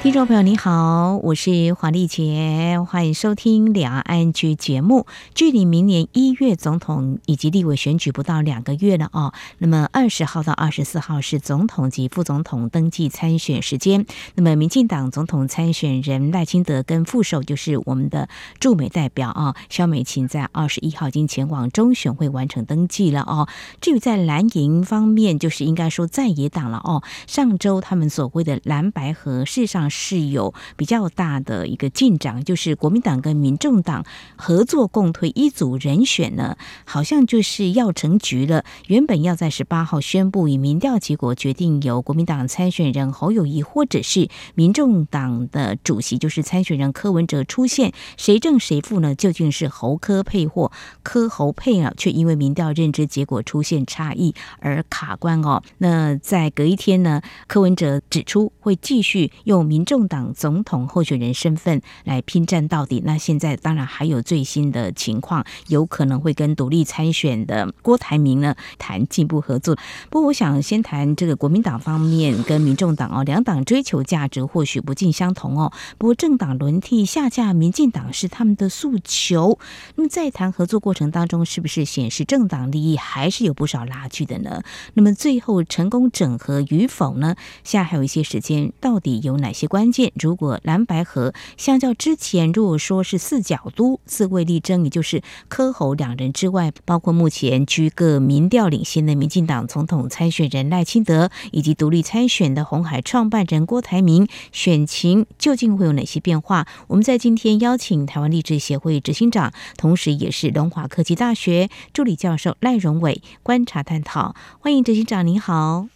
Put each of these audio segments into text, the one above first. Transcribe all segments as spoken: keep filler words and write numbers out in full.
听众朋友你好，我是华丽杰，欢迎收听两岸 I N G 节目。距离明年一月总统以及立委选举不到两个月了哦。那么二十号到二十四号是总统及副总统登记参选时间。那么民进党总统参选人赖清德跟副手就是我们的驻美代表哦，萧美琴在二十一号已经前往中选会完成登记了哦。至于在蓝营方面，就是应该说在野党了哦。上周他们所谓的蓝白合，事实上是有比较大的一个进展，就是国民党跟民众党合作共推一组人选呢，好像就是要成局了。原本要在十八号宣布，以民调结果决定由国民党参选人侯友宜或者是民众党的主席就是参选人柯文哲出现，谁正谁负呢？究竟是侯柯配或柯侯配啊？却因为民调认知结果出现差异而卡关哦。那在隔一天呢，柯文哲指出会继续用民民众党总统候选人身份来拼战到底。那现在当然还有最新的情况，有可能会跟独立参选的郭台铭呢谈进一步合作。不过我想先谈这个国民党方面跟民众党哦，两党追求价值或许不尽相同哦。不过政党轮替下架民进党是他们的诉求。那么在谈合作过程当中，是不是显示政党利益还是有不少拉锯的呢？那么最后成功整合与否呢？现在还有一些时间，到底有哪些关键？如果蓝白合相较之前，如果说是四角都四位力争，也就是柯侯两人之外，包括目前居各民调领先的民进党总统参选人赖清德以及独立参选的鸿海创办人郭台铭，选情究竟会有哪些变化？我们在今天邀请台湾励志协会执行长，同时也是龙华科技大学助理教授赖荣伟观察探讨。欢迎执行长，您好。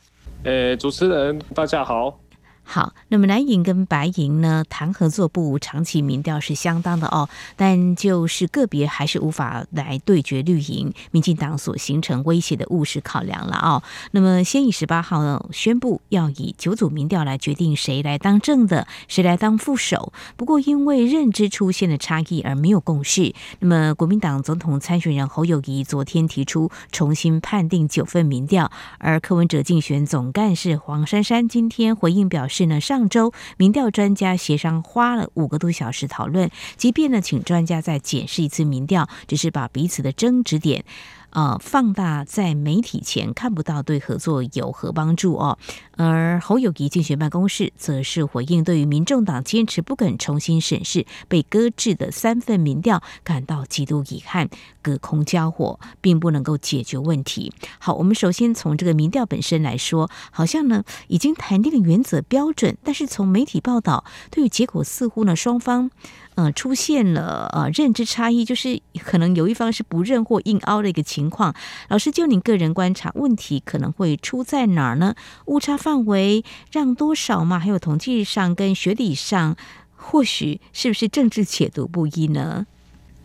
呃，主持人大家好。好，那么蓝营跟白营呢谈合作不无长期民调是相当的哦，但就是个别还是无法来对决绿营民进党所形成威胁的务实考量了哦。那么先以十八号呢宣布要以九组民调来决定谁来当正的，谁来当副手。不过因为认知出现了差异而没有共识。那么国民党总统参选人侯友宜昨天提出重新判定九份民调，而柯文哲竞选总干事黄珊珊今天回应表示，是呢，上周民调专家协商花了五个多小时讨论，即便呢请专家再检视一次民调，只是把彼此的争执点呃，放大在媒体前，看不到对合作有何帮助哦。而侯友宜竞选办公室则是回应，对于民众党坚持不肯重新审视被搁置的三份民调感到极度遗憾，隔空交火并不能够解决问题。好，我们首先从这个民调本身来说，好像呢已经谈定了原则标准，但是从媒体报道，对于结果似乎呢双方呃，出现了呃认知差异，就是可能有一方是不认或硬凹的一个情况。老师，就您个人观察，问题可能会出在哪儿呢？误差范围让多少吗？还有统计上跟学理上，或许是不是政治解读不一呢？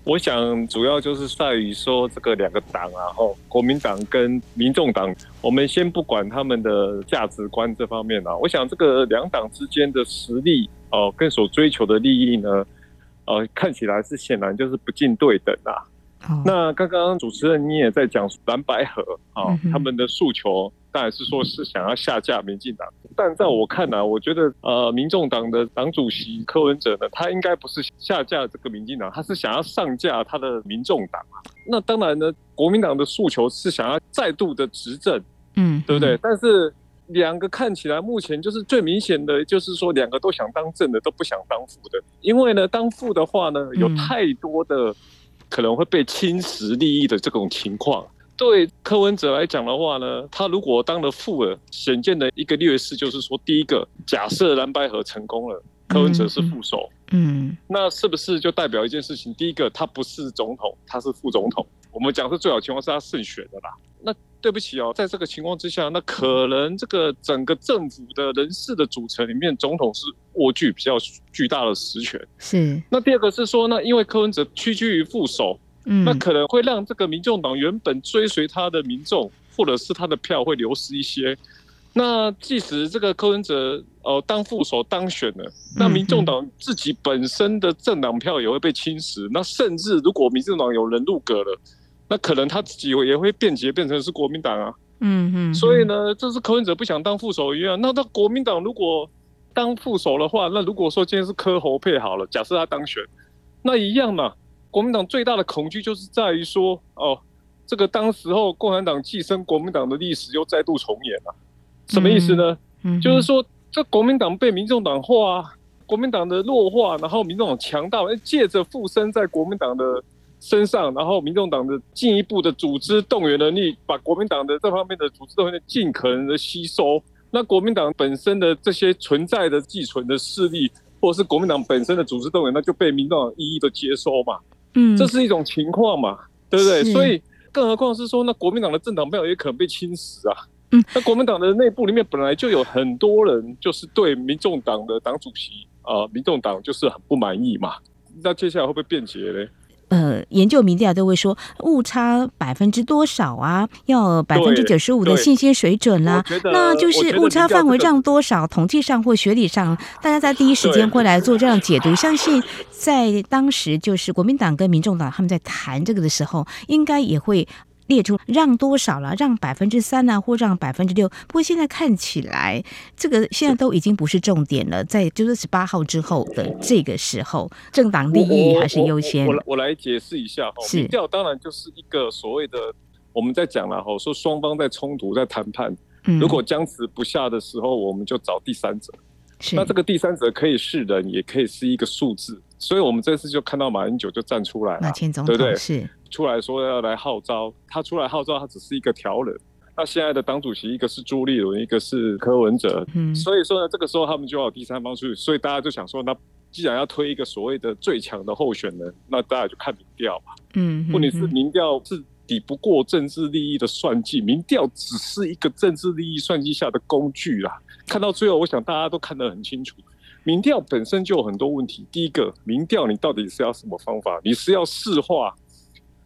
我想主要就是在于说这个两个党啊，吼，国民党跟民众党，我们先不管他们的价值观这方面啊，我想这个两党之间的实力哦、呃，跟所追求的利益呢。呃，看起来是显然就是不尽对等啊。Oh. 那刚刚主持人你也在讲蓝白合啊，嗯、他们的诉求当然是说是想要下架民进党，但在我看来、啊，我觉得呃，民众党的党主席柯文哲呢，他应该不是下架这个民进党，他是想要上架他的民众党、啊。那当然呢，国民党的诉求是想要再度的执政，嗯，对不对？但是两个看起来目前就是最明显的，就是说两个都想当正的，都不想当副的。因为呢，当副的话呢，有太多的可能会被侵蚀利益的这种情况。对柯文哲来讲的话呢，他如果当了副了，显见的一个劣势就是说，第一个，假设蓝白合成功了，柯文哲是副手，嗯，那是不是就代表一件事情？第一个，他不是总统，他是副总统。我们讲是最好情况是他胜选的啦。那对不起哦，在这个情况之下，那可能这个整个政府的人事的组成里面，总统是握具比较巨大的实权。是。那第二个是说，那因为柯文哲屈居于副手，嗯，那可能会让这个民众党原本追随他的民众，或者是他的票会流失一些。那即使这个柯文哲哦当副手当选了，那民众党自己本身的政党票也会被侵蚀。那甚至如果民众党有人入阁了，那可能他自己也会变节变成是国民党啊。嗯嗯。所以呢，这是柯文哲不想当副手一样。那到国民党如果当副手的话，那如果说今天是柯侯配好了，假设他当选，那一样嘛。国民党最大的恐惧就是在于说，哦，这个当时候共产党寄生国民党的历史又再度重演了、啊。什么意思呢？嗯嗯、就是说，这国民党被民众党化，国民党的弱化，然后民众党强大，借着附身在国民党的身上，然后民众党的进一步的组织动员能力，把国民党的这方面的组织动员能力尽可能的吸收。那国民党本身的这些存在的既存的势力，或者是国民党本身的组织动员，那就被民众党一一的接收嘛。嗯，这是一种情况嘛，对不对？所以，更何况是说，那国民党的政党票也可能被侵蚀啊。嗯，那国民党的内部里面本来就有很多人，就是对民众党的党主席啊、呃，民众党就是很不满意嘛。那接下来会不会变节呢？呃，研究民调都会说误差百分之多少啊，要百分之九十五的信心水准啦、啊。那就是误差范围让多少，统计上或学理上，大家在第一时间会来做这样解读。相信在当时就是国民党跟民众党他们在谈这个的时候，应该也会列出让多少了，让百分之三啊，或让百分之六。不过现在看起来，这个现在都已经不是重点了。在就是十八号之后的这个时候，政党利益还是优先。我, 我, 我, 我来解释一下哈，民调当然就是一个所谓的我们在讲了哈，说双方在冲突在谈判，如果僵持不下的时候，我们就找第三者。那这个第三者可以是人，也可以是一个数字。所以我们这次就看到马英九就站出来了，马前总统对不对？是。出来说要来号召，他出来号召，他只是一个调人。那现在的党主席一个是朱立伦，一个是柯文哲，嗯，所以说呢，这个时候他们就要有第三方出去，所以大家就想说，那既然要推一个所谓的最强的候选人，那大家就看民调嘛。嗯，问题是民调是抵不过政治利益的算计，民调只是一个政治利益算计下的工具啦。看到最后，我想大家都看得很清楚。民调本身就有很多问题。第一个，民调你到底是要什么方法？你是要市话，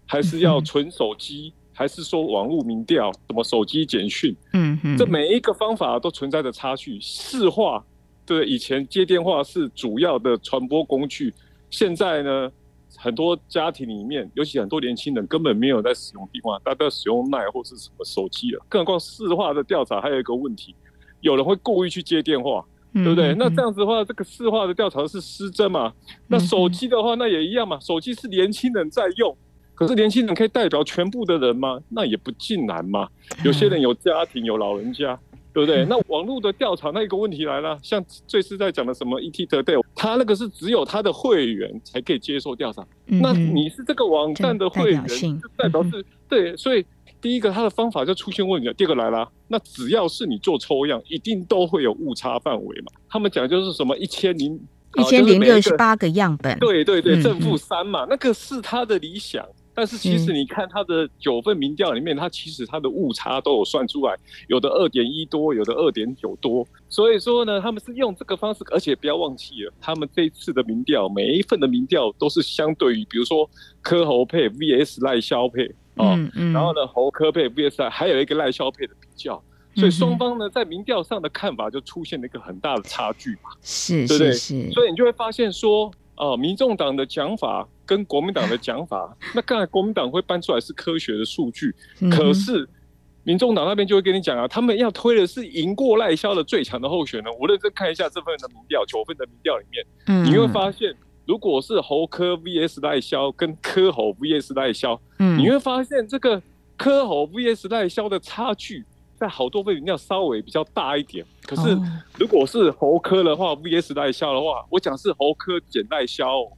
还是要纯手机，还是说网络民调，什么手机简讯？嗯嗯，这每一个方法都存在着差距。市话，对，以前接电话是主要的传播工具，现在呢，很多家庭里面，尤其很多年轻人根本没有在使用电话，大家都使用 LINE 或是什么手机了。更何况市话的调查还有一个问题，有人会故意去接电话。对不对？那这样子的话，这个市话的调查是失真嘛？那手机的话，那也一样嘛。手机是年轻人在用，可是年轻人可以代表全部的人吗？那也不尽然嘛。有些人有家庭，有老人家，对不对？那网络的调查，那一个问题来了，像最是在讲的什么 ETtoday， 他那个是只有他的会员才可以接受调查。那你是这个网站的会员，就代表是对，所以。第一个，他的方法就出现问题。第二个来啦，那只要是你做抽样，一定都会有误差范围嘛。他们讲就是什么一千零一千零六十八个样本，对对对，正负三嘛，那个是他的理想。但是其实你看他的九份民调里面，他其实他的误差都有算出来，有的二点一多，有的二点九多。所以说呢，他们是用这个方式，而且不要忘记了，他们这一次的民调，每一份的民调都是相对于，比如说柯侯配 V S 赖萧配。哦、然后呢，侯科配 V S I 还有一个赖萧配的比较，所以双方呢在民调上的看法就出现了一个很大的差距嘛，是，对不对？所以你就会发现说，哦、呃，民众党的讲法跟国民党的讲法，那刚才国民党会搬出来是科学的数据，可是民众党那边就会跟你讲啊，他们要推的是赢过赖萧的最强的候选人。我认真看一下这份的民调，九份的民调里面，你会发现。如果是侯科 V S 赖萧跟柯侯 V S 赖萧，嗯，你会发现这个柯侯 V S 赖萧的差距在好多份民调稍微比较大一点。可是如果是侯科的话 ，V S 赖萧的话，我讲是侯科减赖萧哦，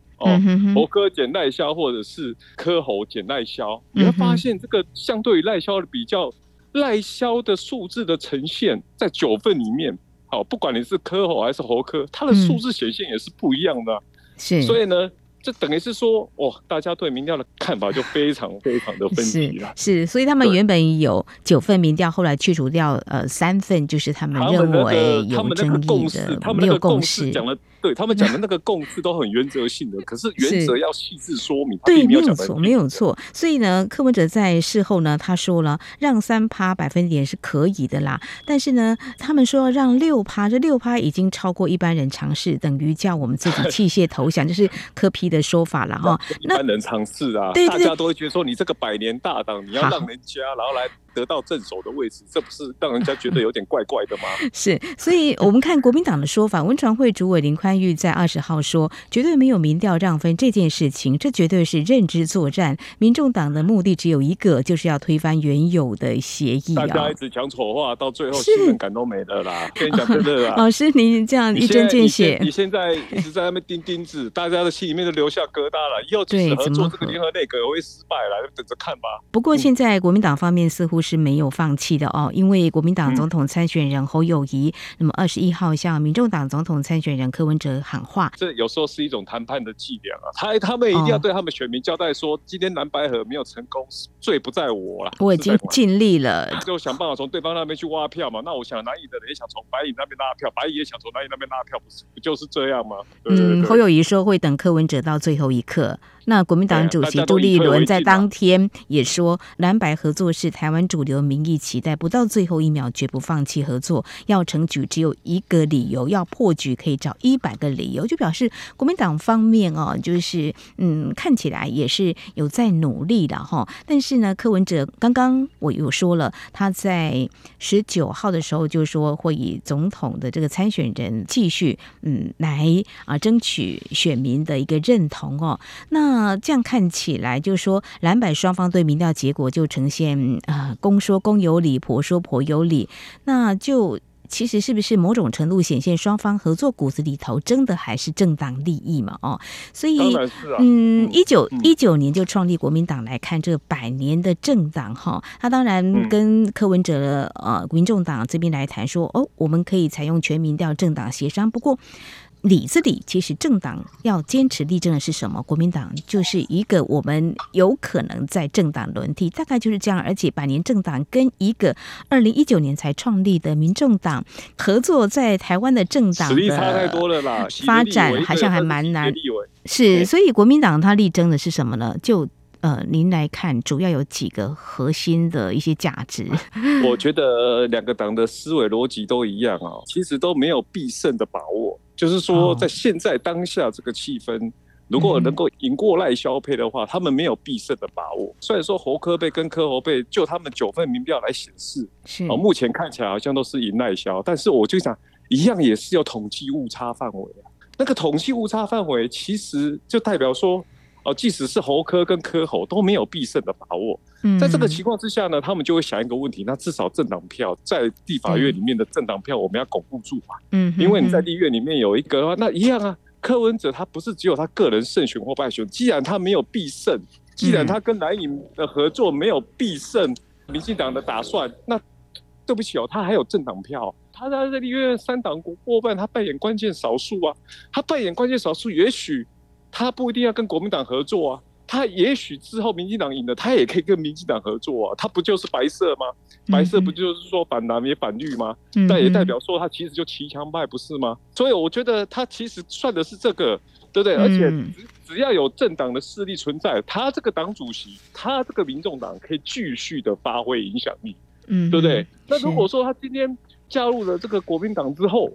侯科减赖萧，或者是柯侯减赖萧，你会发现这个相对于赖萧的比较，赖萧的数字的呈现在九份里面，好，不管你是柯侯还是侯科，它的数字显现也是不一样的、啊。所以呢，这等于是说，哦，大家对民调的看法就非常非常的分歧了。是，是，所以他们原本有九份民调，后来去除掉呃三份，就是他们认为有争议的，没有共识。讲的对，他们讲的那个共识都很原则性的，可是原则要细致说明。对，没有错，没有错。所以呢，柯文哲在事后呢，他说了，让三趴百分点是可以的啦，但是呢，他们说要让六趴，这六趴已经超过一般人尝试，等于叫我们自己器械投降，就是柯 P 的说法了哈。一般人尝试啊，大家都会觉得说，你这个百年大党，你要让人家，然后来得到正手的位置，这不是让人家觉得有点怪怪的吗？是，所以我们看国民党的说法，文传会主委林宽裕在二十号说，绝对没有民调让分这件事情，这绝对是认知作战。民众党的目的只有一个，就是要推翻原有的协议、啊。大家一直讲丑话，到最后信任感都没了啦。跟你讲真的啦，老师您这样一针见血，你现在一直在那边钉钉子，大家的心里面都留下疙瘩了。以后即使合作这个联合内阁也会失败了，等着看吧。不过现在国民党方面似乎是没有放弃的哦，因为国民党总统参选人侯友宜，嗯、那么二十一号向民众党总统参选人柯文哲喊话，这有时候是一种谈判的伎俩啊，他他们一定要对他们选民交代说，哦、今天蓝白合没有成功，罪不在我了，我已经尽力了，就想办法从对方那边去挖票嘛。那我想蓝营的人也想从白营那边拉票，白营也想从蓝营那边拉票，不是不就是这样吗？对对对嗯，侯友宜说会等柯文哲到最后一刻。那国民党主席朱立伦在当天也说，蓝白合作是台湾主流民意期待，不到最后一秒绝不放弃合作，要成局只有一个理由，要破局可以找一百个理由，就表示国民党方面哦，就是嗯看起来也是有在努力的哈。但是呢，柯文哲刚刚我有说了，他在十九号的时候就说会以总统的这个参选人继续嗯来啊争取选民的一个认同哦，那。那这样看起来就是说蓝白双方对民调结果就呈现、呃、公说公有理，婆说婆有理，那就其实是不是某种程度显现双方合作骨子里头争的还是政党利益嘛？哦，所以当然是啊，嗯，一九一九年就创立国民党来看这百年的政党哈、哦，他当然跟柯文哲呃民众党这边来谈说哦，我们可以采用全民调政党协商，不过。理之理，其实政党要坚持力争的是什么？国民党就是一个我们有可能在政党轮替，大概就是这样。而且百年政党跟一个二零一九年才创立的民众党合作，在台湾的政党的实力差太多了啦，发展好像还蛮难。是，所以国民党他力争的是什么呢？就呃，您来看，主要有几个核心的一些价值。我觉得两个党的思维逻辑都一样啊、哦，其实都没有必胜的把握。就是说，在现在当下这个气氛，如果能够赢过赖萧配的话，他们没有必胜的把握。虽然说侯科贝跟柯侯贝就他们九份民调来显示，哦，目前看起来好像都是赢赖萧，但是我就想，一样也是有统计误差范围啊。那个统计误差范围其实就代表说。哦，即使是侯科跟柯侯都没有必胜的把握，在这个情况之下呢，他们就会想一个问题，那至少政党票在立法院里面的政党票我们要巩固住嘛，嗯，因为你在立院里面有一个的话，那一样啊，柯文哲他不是只有他个人胜选或败选，既然他没有必胜，既然他跟蓝营的合作没有必胜，民进党的打算，那对不起哦，他还有政党票。他在立院三党过半，他扮演关键少数啊，他扮演关键少数，也许他不一定要跟国民党合作啊，他也许之后民进党赢了，他也可以跟民进党合作啊，他不就是白色吗？白色不就是说反蓝也反绿吗？嗯、但也代表说他其实就骑墙派不是吗？所以我觉得他其实算的是这个，对不对？而且 只, 只要有政党的势力存在，他这个党主席，他这个民众党可以继续的发挥影响力，嗯，对不对？那如果说他今天加入了这个国民党之后，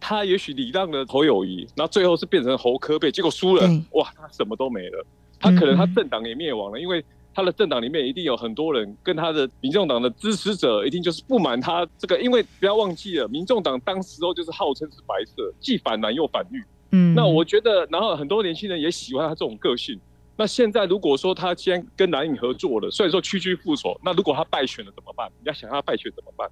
他也许礼让了侯友宜，那最后是变成侯科贝，结果输了，哇，他什么都没了，他可能他政党也灭亡了，因为他的政党里面一定有很多人跟他的民众党的支持者一定就是不满他这个，因为不要忘记了，民众党当时候就是号称是白色，既反蓝又反绿，嗯，那我觉得，然后很多年轻人也喜欢他这种个性。那现在如果说他既然跟蓝营合作了，虽然说区区复仇，那如果他败选了怎么办？你要想他败选怎么办？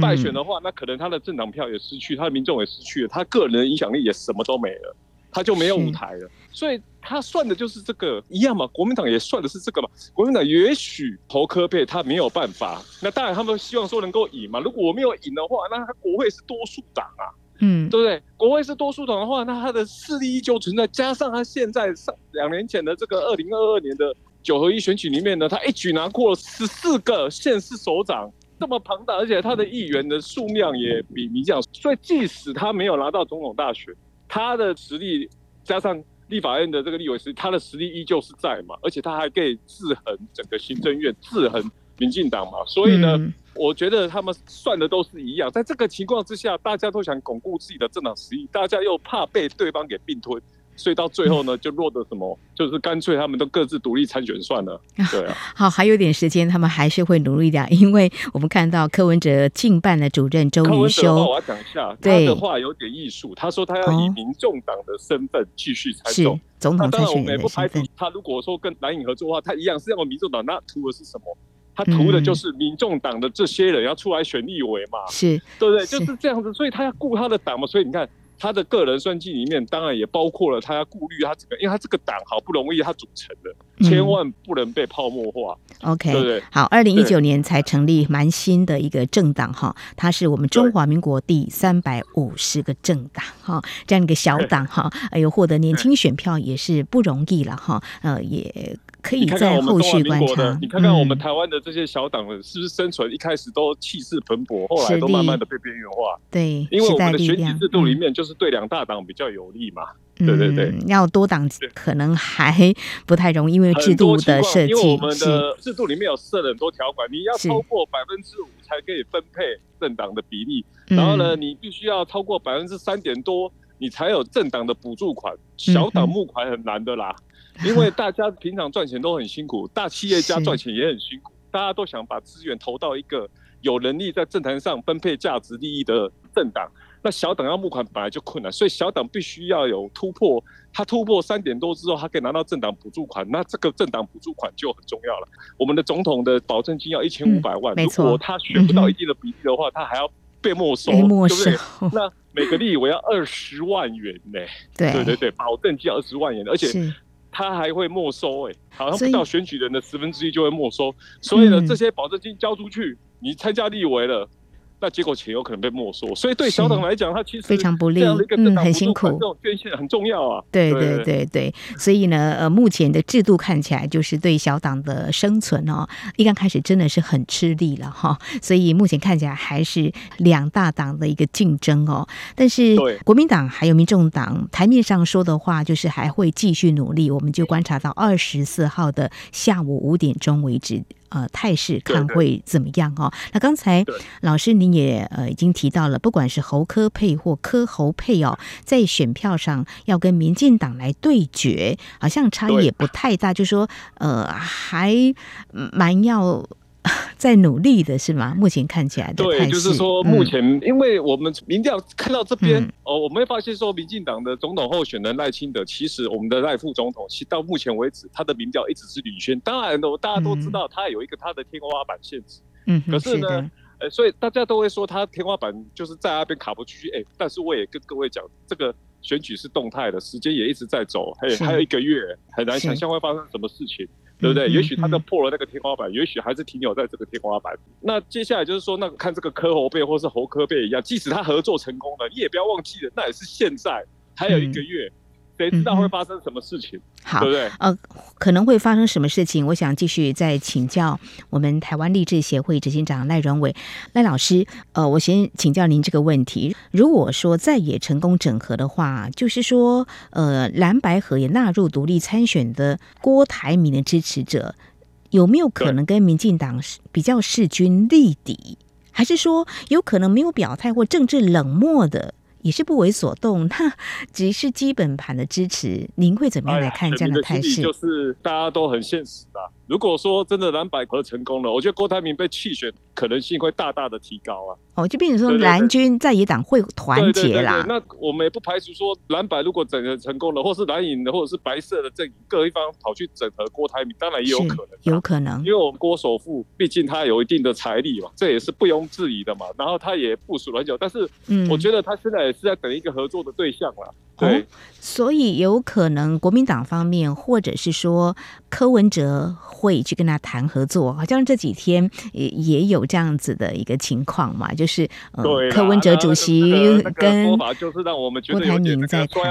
败选的话，那可能他的政党票也失去，他的民众也失去了，他个人影响力也什么都没了，他就没有舞台了。所以他算的就是这个一样嘛，国民党也算的是这个嘛。国民党也许侯科佩他没有办法，那当然他们希望说能够赢嘛。如果我没有赢的话，那他国会是多数党啊，嗯，对不对？国会是多数党的话，那他的势力依旧存在，加上他现在上两年前的这个二零二二年的九合一选举里面呢，他一举拿过十四个县市首长，这么庞大，而且他的议员的数量也比民进党，所以即使他没有拿到总统大选，他的实力加上立法院的这个立委实力，他的实力依旧是在嘛，而且他还可以制衡整个行政院，制衡民进党嘛，所以呢。嗯，我觉得他们算的都是一样，在这个情况之下，大家都想巩固自己的政党实力，大家又怕被对方给并吞，所以到最后呢，就落得什么，就是干脆他们都各自独立参选算了。对啊，好，还有点时间，他们还是会努力的，因为我们看到柯文哲竞办的主任周榆修，我要讲一下，他的话有点艺术，他说他要以民众党的身份继续参选。总统参选人的身份，当然我们也不排除他如果说跟蓝营合作的话，他一样是要民众党，那图的是什么？他图的就是民众党的这些人要出来选立委嘛，是，对不对？就是这样子，所以他要顾他的党嘛，所以你看他的个人算计里面，当然也包括了他要顾虑他整个，因为他这个党好不容易他组成的，千万不能被泡沫化。嗯、OK， 对不对？好，二零一九年才成立，蛮新的一个政党哈，它是我们中华民国第三百五十个政党哈，这样一个小党哈，哎呦，获得年轻选票也是不容易了哈，呃也。可以在后续观察。你看看我们台湾的这些小党是不是生存一开始都气势蓬勃，后来都慢慢的被边缘化？对，因为我们的选举制度里面就是对两大党比较有利嘛。对对对，要多党可能还不太容易，因为制度的设计，因为我们的制度里面有设了很多条款，你要超过百分之五才可以分配政党的比例，然后呢，你必须要超过百分之三点多，你才有政党的补助款，小党募款很难的啦。因为大家平常赚钱都很辛苦，大企业家赚钱也很辛苦，大家都想把资源投到一个有能力在政坛上分配价值利益的政党，那小党要募款本来就困难，所以小党必须要有突破，他突破三点多之后，他可以拿到政党补助款，那这个政党补助款就很重要了。我们的总统的保证金要一千五百万、嗯、如果他选不到一定的比例的话、嗯、他还要被没收，没收，对不对？那每个立委要二十万元、欸、对, 对对对，保证金要二十万元，而且他还会没收、欸、好像不到选举人的十分之一就会没收，所 以, 所以呢、嗯，这些保证金交出去，你参加立委了，那结果钱有可能被没收，所以对小党来讲，他其实非常不利，这样的一个政党补助款、嗯、这种捐献很重要啊。对对对 对, 对，所以呢，呃，目前的制度看起来就是对小党的生存哦，一刚开始真的是很吃力了哈、哦，所以目前看起来还是两大党的一个竞争哦。但是国民党还有民众党台面上说的话，就是还会继续努力，我们就观察到二十四号的下午五点钟为止。呃，态势看会怎么样哦？那刚才老师您也呃已经提到了，不管是侯柯配或柯侯配哦，在选票上要跟民进党来对决，好像差异也不太大，就说呃还蛮要在努力的是吗？目前看起来的态势，对，就是说目前、嗯、因为我们民调看到这边、嗯、哦，我们会发现说，民进党的总统候选人赖清德，其实我们的赖副总统，其实到目前为止他的民调一直是领先。当然呢，大家都知道他有一个他的天花板限制，嗯，可是呢，是呃，所以大家都会说他天花板就是在那边卡不进去。哎、欸，但是我也跟各位讲，这个选举是动态的，时间也一直在走，还、欸、还有一个月，很难想象会发生什么事情。对不对？也许他都破了那个天花板，也许还是停留在这个天花板。那接下来就是说，那看这个柯侯配或是侯柯配一样，即使他合作成功了，你也不要忘记了，那也是现在还有一个月。嗯，谁知道会发生什么事情、嗯、好，对不对？呃，可能会发生什么事情，我想继续再请教我们台湾励志协会执行长赖荣伟赖老师。呃，我先请教您这个问题，如果说在野成功整合的话，就是说呃，蓝白合也纳入独立参选的郭台铭的支持者，有没有可能跟民进党比较势均力敌，还是说有可能没有表态或政治冷漠的也是不为所动，那只是基本盘的支持，您会怎么样来看这样的态势？哎、就是大家都很现实的、啊。如果说真的蓝白合成功了，我觉得郭台铭被弃选可能性会大大的提高啊。哦，就变成说蓝军在野党会团结啦。对对对对对，那我们也不排除说蓝白如果整合成功了，或是蓝营的或者是白色的阵营各一方跑去整合郭台铭，当然也有可能、啊，有可能，因为我们郭首富毕竟他有一定的财力嘛，这也是不容置疑的嘛。然后他也部署了很久，但是我觉得他现在也是在等一个合作的对象啦。对、哦，所以有可能国民党方面，或者是说柯文哲会去跟他谈合作，好像这几天也也有这样子的一个情况嘛，就是、呃、柯文哲主席跟郭台铭在谈，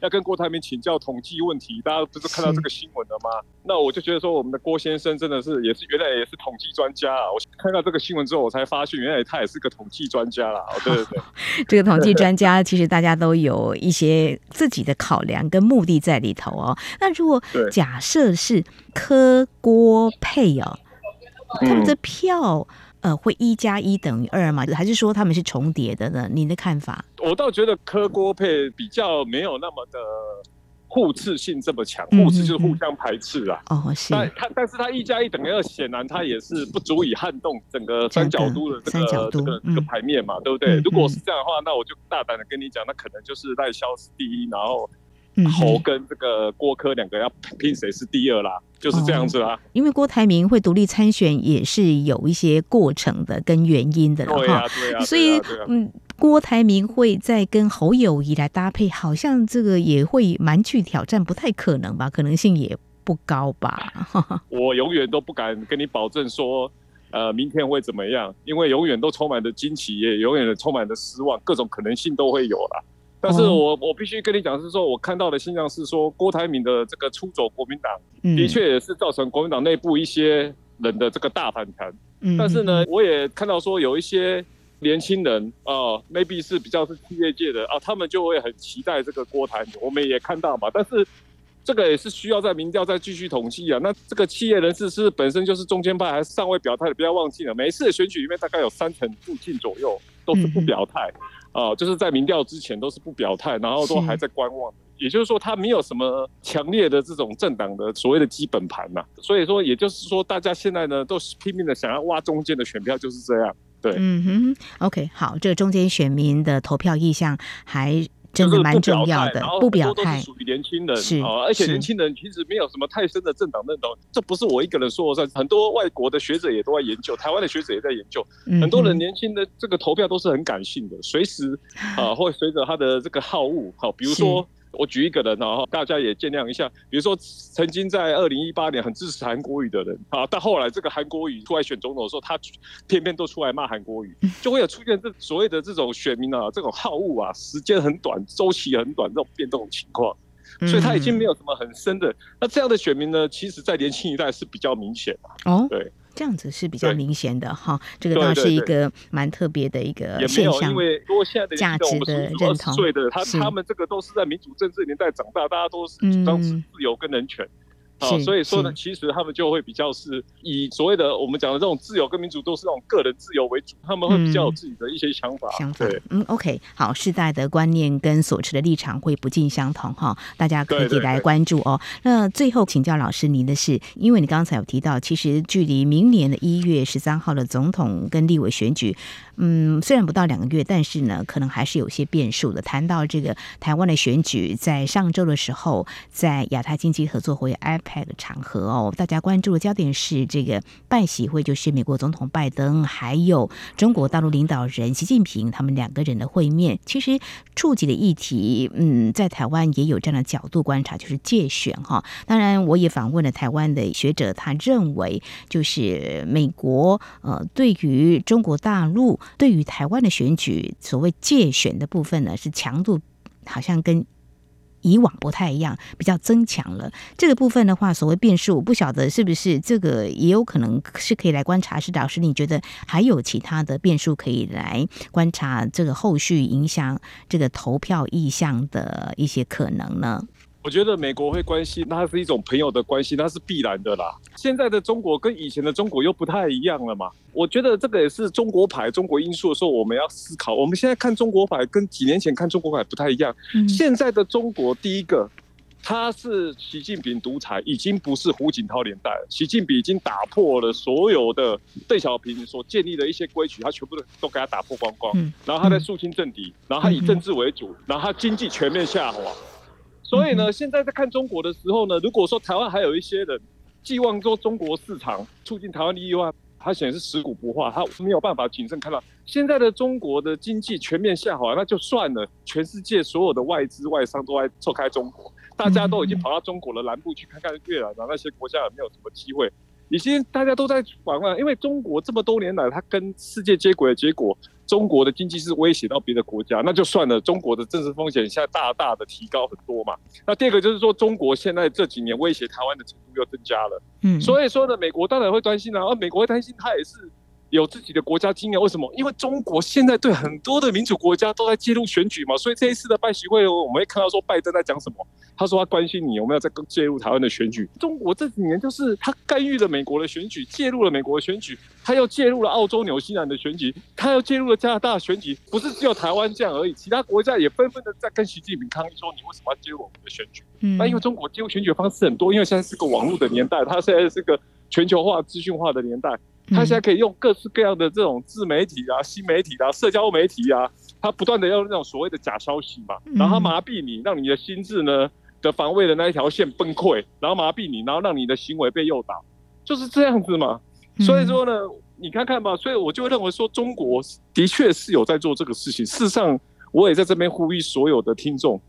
要跟郭台铭请教统计问题，大家不是看到这个新闻了吗？那我就觉得说，我们的郭先生真的是也是原来也是统计专家啊！我看到这个新闻之后，我才发现原来他也是个统计专家啦。对对对，这个统计专家其实大家都有一些自己的考量跟目的在里头哦。那如果假设是柯郭配哦，他们的票、嗯、呃会一加一等于二吗？还是说他们是重叠的呢？您的看法？我倒觉得柯郭配比较没有那么的互斥性这么强，互斥就是互相排斥啦。嗯嗯哦、是 但, 但是它一加一等于二，显然它也是不足以撼动整个三角都的这个的这个、嗯、这个牌面嘛，对不对？嗯嗯、如果是这样的话，那我就大胆的跟你讲，那可能就是赖萧是第一，然后侯跟这个郭柯两个要拼谁是第二啦，就是这样子啦。哦、因为郭台铭会独立参选，也是有一些过程的跟原因的啦。对啊，对啊，所以、啊啊、嗯。郭台铭会再跟侯友宜来搭配，好像这个也会蛮具挑战，不太可能吧？可能性也不高吧？我永远都不敢跟你保证说，呃，明天会怎么样，因为永远都充满着惊奇，也永远充满着失望，各种可能性都会有啦。但是我我必须跟你讲是说，我看到的现象是说，郭台铭的这个出走国民党，的确也是造成国民党内部一些人的这个大反弹。嗯、但是呢，我也看到说有一些年轻人啊、呃、，maybe 是比较是企业界的啊，他们就会很期待这个郭台铭，我们也看到嘛。但是这个也是需要在民调再继续统计啊。那这个企业人士是本身就是中间派，还是尚未表态的？不要忘记了，每一次的选举里面大概有三成附近左右都是不表态啊、呃，就是在民调之前都是不表态，然后都还在观望。也就是说，他没有什么强烈的这种政党的所谓的基本盘呐、啊。所以说，也就是说，大家现在呢都拼命的想要挖中间的选票，就是这样。对，嗯哼 ，OK， 好，这个中间选民的投票意向还真的蛮重要的，不表态，很多都是属于年轻人，是、哦，而且年轻人其实没有什么太深的政党认同，这不是我一个人说了算，很多外国的学者也都在研究，台湾的学者也在研究，嗯、很多人年轻的这个投票都是很感性的，随时啊，或随着他的这个好恶，好、哦，比如说。我举一个人啊，大家也见谅一下。比如说，曾经在二零一八年很支持韩国瑜的人啊，到后来这个韩国瑜出来选总统的时候，他偏偏都出来骂韩国瑜，就会有出现这所谓的这种选民啊，这种好恶啊，时间很短，周期很短这种变动情况。所以他已经没有什么很深的。那这样的选民呢，其实在年轻一代是比较明显的、哦。对。这样子是比较明显的哈，这个倒是一个蛮特别的一个现象。对对对，也没有，因为如果现在的价值的认同，对的，他他们这个都是在民主政治年代长大，大家都是主张自由跟人权。好、哦，所以说呢，其实他们就会比较是以所谓的我们讲的这种自由跟民主，都是那种个人自由为主，他们会比较有自己的一些想法。嗯、想法，嗯 ，OK， 好，世代的观念跟所持的立场会不尽相同哈、哦，大家可以来关注哦。对对对，那最后请教老师您的是，因为你刚才有提到，其实距离明年的一月十三号的总统跟立委选举，嗯，虽然不到两个月，但是呢，可能还是有些变数的。谈到这个台湾的选举，在上周的时候，在亚太经济合作会 A P E C的场合哦，大家关注的焦点是这个拜习会，就是美国总统拜登还有中国大陆领导人习近平他们两个人的会面，其实触及的议题，嗯，在台湾也有这样的角度观察，就是介选哈。当然，我也访问了台湾的学者，他认为就是美国呃对于中国大陆对于台湾的选举所谓介选的部分呢，是强度好像跟以往不太一样，比较增强了。这个部分的话，所谓变数，不晓得是不是这个也有可能是可以来观察。是老师，你觉得还有其他的变数可以来观察这个后续影响这个投票意向的一些可能呢？我觉得美国会关系，那它是一种朋友的关系，那是必然的啦。现在的中国跟以前的中国又不太一样了嘛。我觉得这个也是中国牌、中国因素的时候，我们要思考。我们现在看中国牌跟几年前看中国牌不太一样。嗯、现在的中国，第一个，它是习近平独裁，已经不是胡锦涛年代了。习近平已经打破了所有的邓小平所建立的一些规矩，他全部都给他打破光光。嗯、然后他在肃清政敌，然后他以政治为主，嗯、然后他经济全面下滑。所以呢，现在在看中国的时候呢，如果说台湾还有一些人寄望说中国市场促进台湾利益的话，它显然是食古不化，它没有办法谨慎看到现在的中国的经济全面下滑，那就算了，全世界所有的外资外商都在错开中国，大家都已经跑到中国的南部去看看越南啊那些国家有没有什么机会，已经大家都在反了，因为中国这么多年来它跟世界接轨的结果，中国的经济是威胁到别的国家，那就算了，中国的政治风险现在大大的提高很多嘛。那第二个就是说，中国现在这几年威胁台湾的程度又增加了，嗯，所以说呢，美国当然会担心啊，啊美国会担心，他也是有自己的国家经验，为什么？因为中国现在对很多的民主国家都在介入选举嘛，所以这一次的拜习会，我们会看到说拜登在讲什么，他说他关心你有没有在介入台湾的选举。中国这几年就是他干预了美国的选举，介入了美国的选举，他又介入了澳洲、纽西兰的选举，他又介入了加拿大的选举，不是只有台湾这样而已，其他国家也纷纷的在跟习近平抗议说，你为什么要介入我们的选举？嗯，那因为中国介入选举的方式很多，因为现在是个网络的年代，它现在是个全球化、资讯化的年代。他现在可以用各式各样的这种自媒体啊、新媒体啊、社交媒体啊，他不断的用那种所谓的假消息嘛，然后他麻痹你，让你的心智呢的防卫的那一条线崩溃，然后麻痹你，然后让你的行为被诱导，就是这样子嘛。所以说呢，你看看吧，所以我就认为说，中国的确是有在做这个事情。事实上，我也在这边呼吁所有的听众，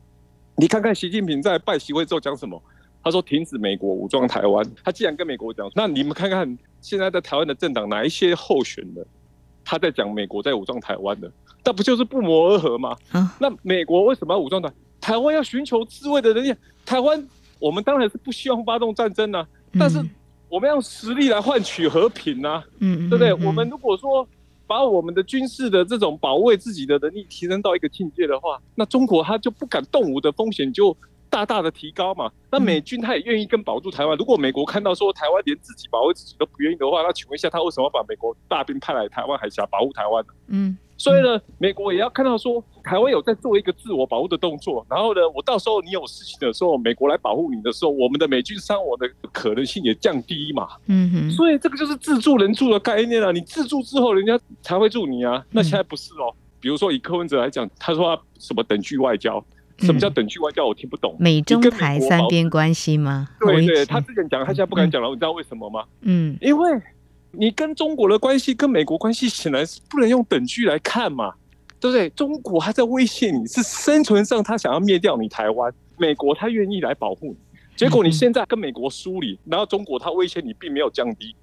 你看看习近平在拜习会之后讲什么。他说停止美国武装台湾，他既然跟美国讲，那你们看看现在在台湾的政党哪一些候选人，他在讲美国在武装台湾的，那不就是不谋而合吗？那美国为什么要武装台湾？台湾要寻求自卫的能力，台湾我们当然是不希望发动战争啊，但是我们要用实力来换取和平啊，对不对？我们如果说把我们的军事的这种保卫自己的能力提升到一个境界的话，那中国他就不敢动武的风险就大大的提高嘛，那美军他也愿意跟保住台湾。如果美国看到说台湾连自己保卫自己都不愿意的话，那请问一下，他为什么要把美国大兵派来台湾海峡保护台湾呢？嗯，所以呢，美国也要看到说台湾有在做一个自我保护的动作。然后呢，我到时候你有事情的时候，美国来保护你的时候，我们的美军伤亡的可能性也降低嘛。嗯哼，所以这个就是自助人助的概念啊，你自助之后，人家才会助你啊。那现在不是哦，比如说以柯文哲来讲，他说他什么等距外交。什么叫等距外交？我听不懂。美中台三边关系吗？对对，他之前讲，他现在不敢讲了。你知道为什么吗？嗯，因为你跟中国的关系、跟美国关系显然是不能用等距来看嘛，对不对？中国他在威胁你，是生存上他想要灭掉你台湾，美国他愿意来保护你。结果你现在跟美国疏离，然后中国他威胁你并没有降低。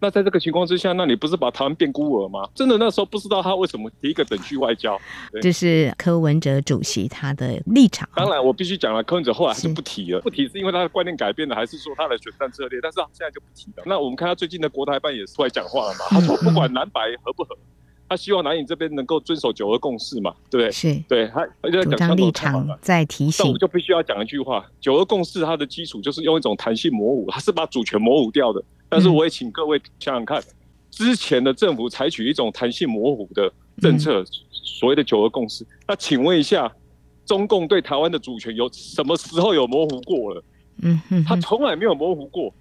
那在这个情况之下，那你不是把台湾变孤儿吗？真的那时候不知道他为什么第一个等距外交，这是柯文哲主席他的立场。当然我必须讲了，柯文哲后来还是不提了，不提是因为他的观念改变了，还是说他的选战策略？但是他现在就不提了。那我们看他最近的国台办也出来讲话了嘛，他说不管蓝白合不合，他希望南影这边能够遵守九二共识嘛，对不对？是，对，他主张立场在提醒，那我们就必须要讲一句话：九二共识它的基础就是用一种弹性模糊，它是把主权模糊掉的。但是我也请各位想想看，之前的政府采取一种弹性模糊的政策，所谓的九二共识。那请问一下，中共对台湾的主权有什么时候有模糊过了？嗯，他从来没有模糊过。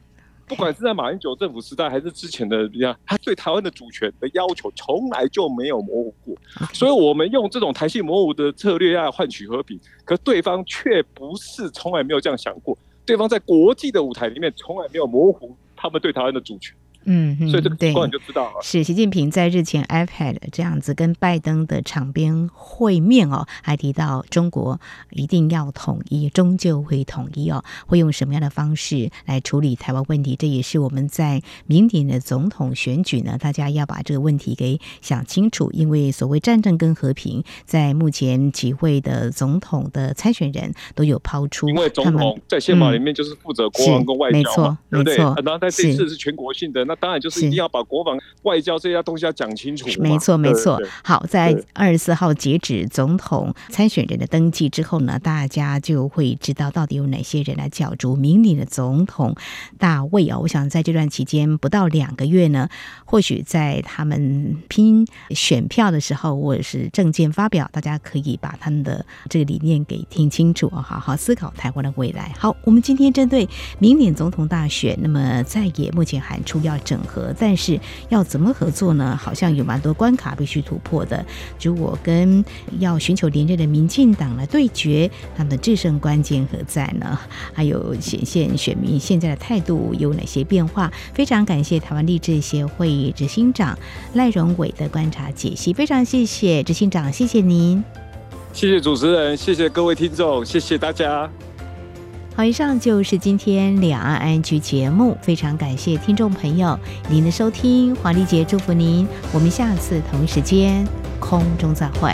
不管是在马英九政府时代，还是之前的，他对台湾的主权的要求从来就没有模糊过。所以，我们用这种弹性模糊的策略来换取和平，可对方却不是从来没有这样想过。对方在国际的舞台里面从来没有模糊他们对台湾的主权。嗯，所以这个情况你就知道了。是习近平在日前 A P E C 这样子跟拜登的场边会面哦，还提到中国一定要统一，终究会统一哦，会用什么样的方式来处理台湾问题？这也是我们在明年的总统选举呢，大家要把这个问题给想清楚，因为所谓战争跟和平，在目前几位的总统的参选人都有抛出，因为总统在宪法里面就是负责国防跟外交嘛，嗯、没错，对不对？没错，然后在这次是全国性的那。那当然就是一定要把国防外交这些东西要讲清楚。没错没错。好，在二十四号截止总统参选人的登记之后呢，大家就会知道到底有哪些人来角逐明年的总统大位哦。我想在这段期间不到两个月呢，或许在他们拼选票的时候或者是政见发表，大家可以把他们的这个理念给听清楚，好好思考台湾的未来。好，我们今天针对明年总统大选，那么在野目前喊出要整合，但是要怎么合作呢？好像有蛮多关卡必须突破的。如果跟要寻求连任的民进党来对决，他们的制胜关键何在呢？还有显现选民现在的态度有哪些变化？非常感谢台湾励志协会执行长赖荣伟的观察解析，非常谢谢执行长，谢谢您。谢谢主持人，谢谢各位听众，谢谢大家。好，以上就是今天两岸安居节目，非常感谢听众朋友您的收听，华丽姐祝福您，我们下次同时间空中再会。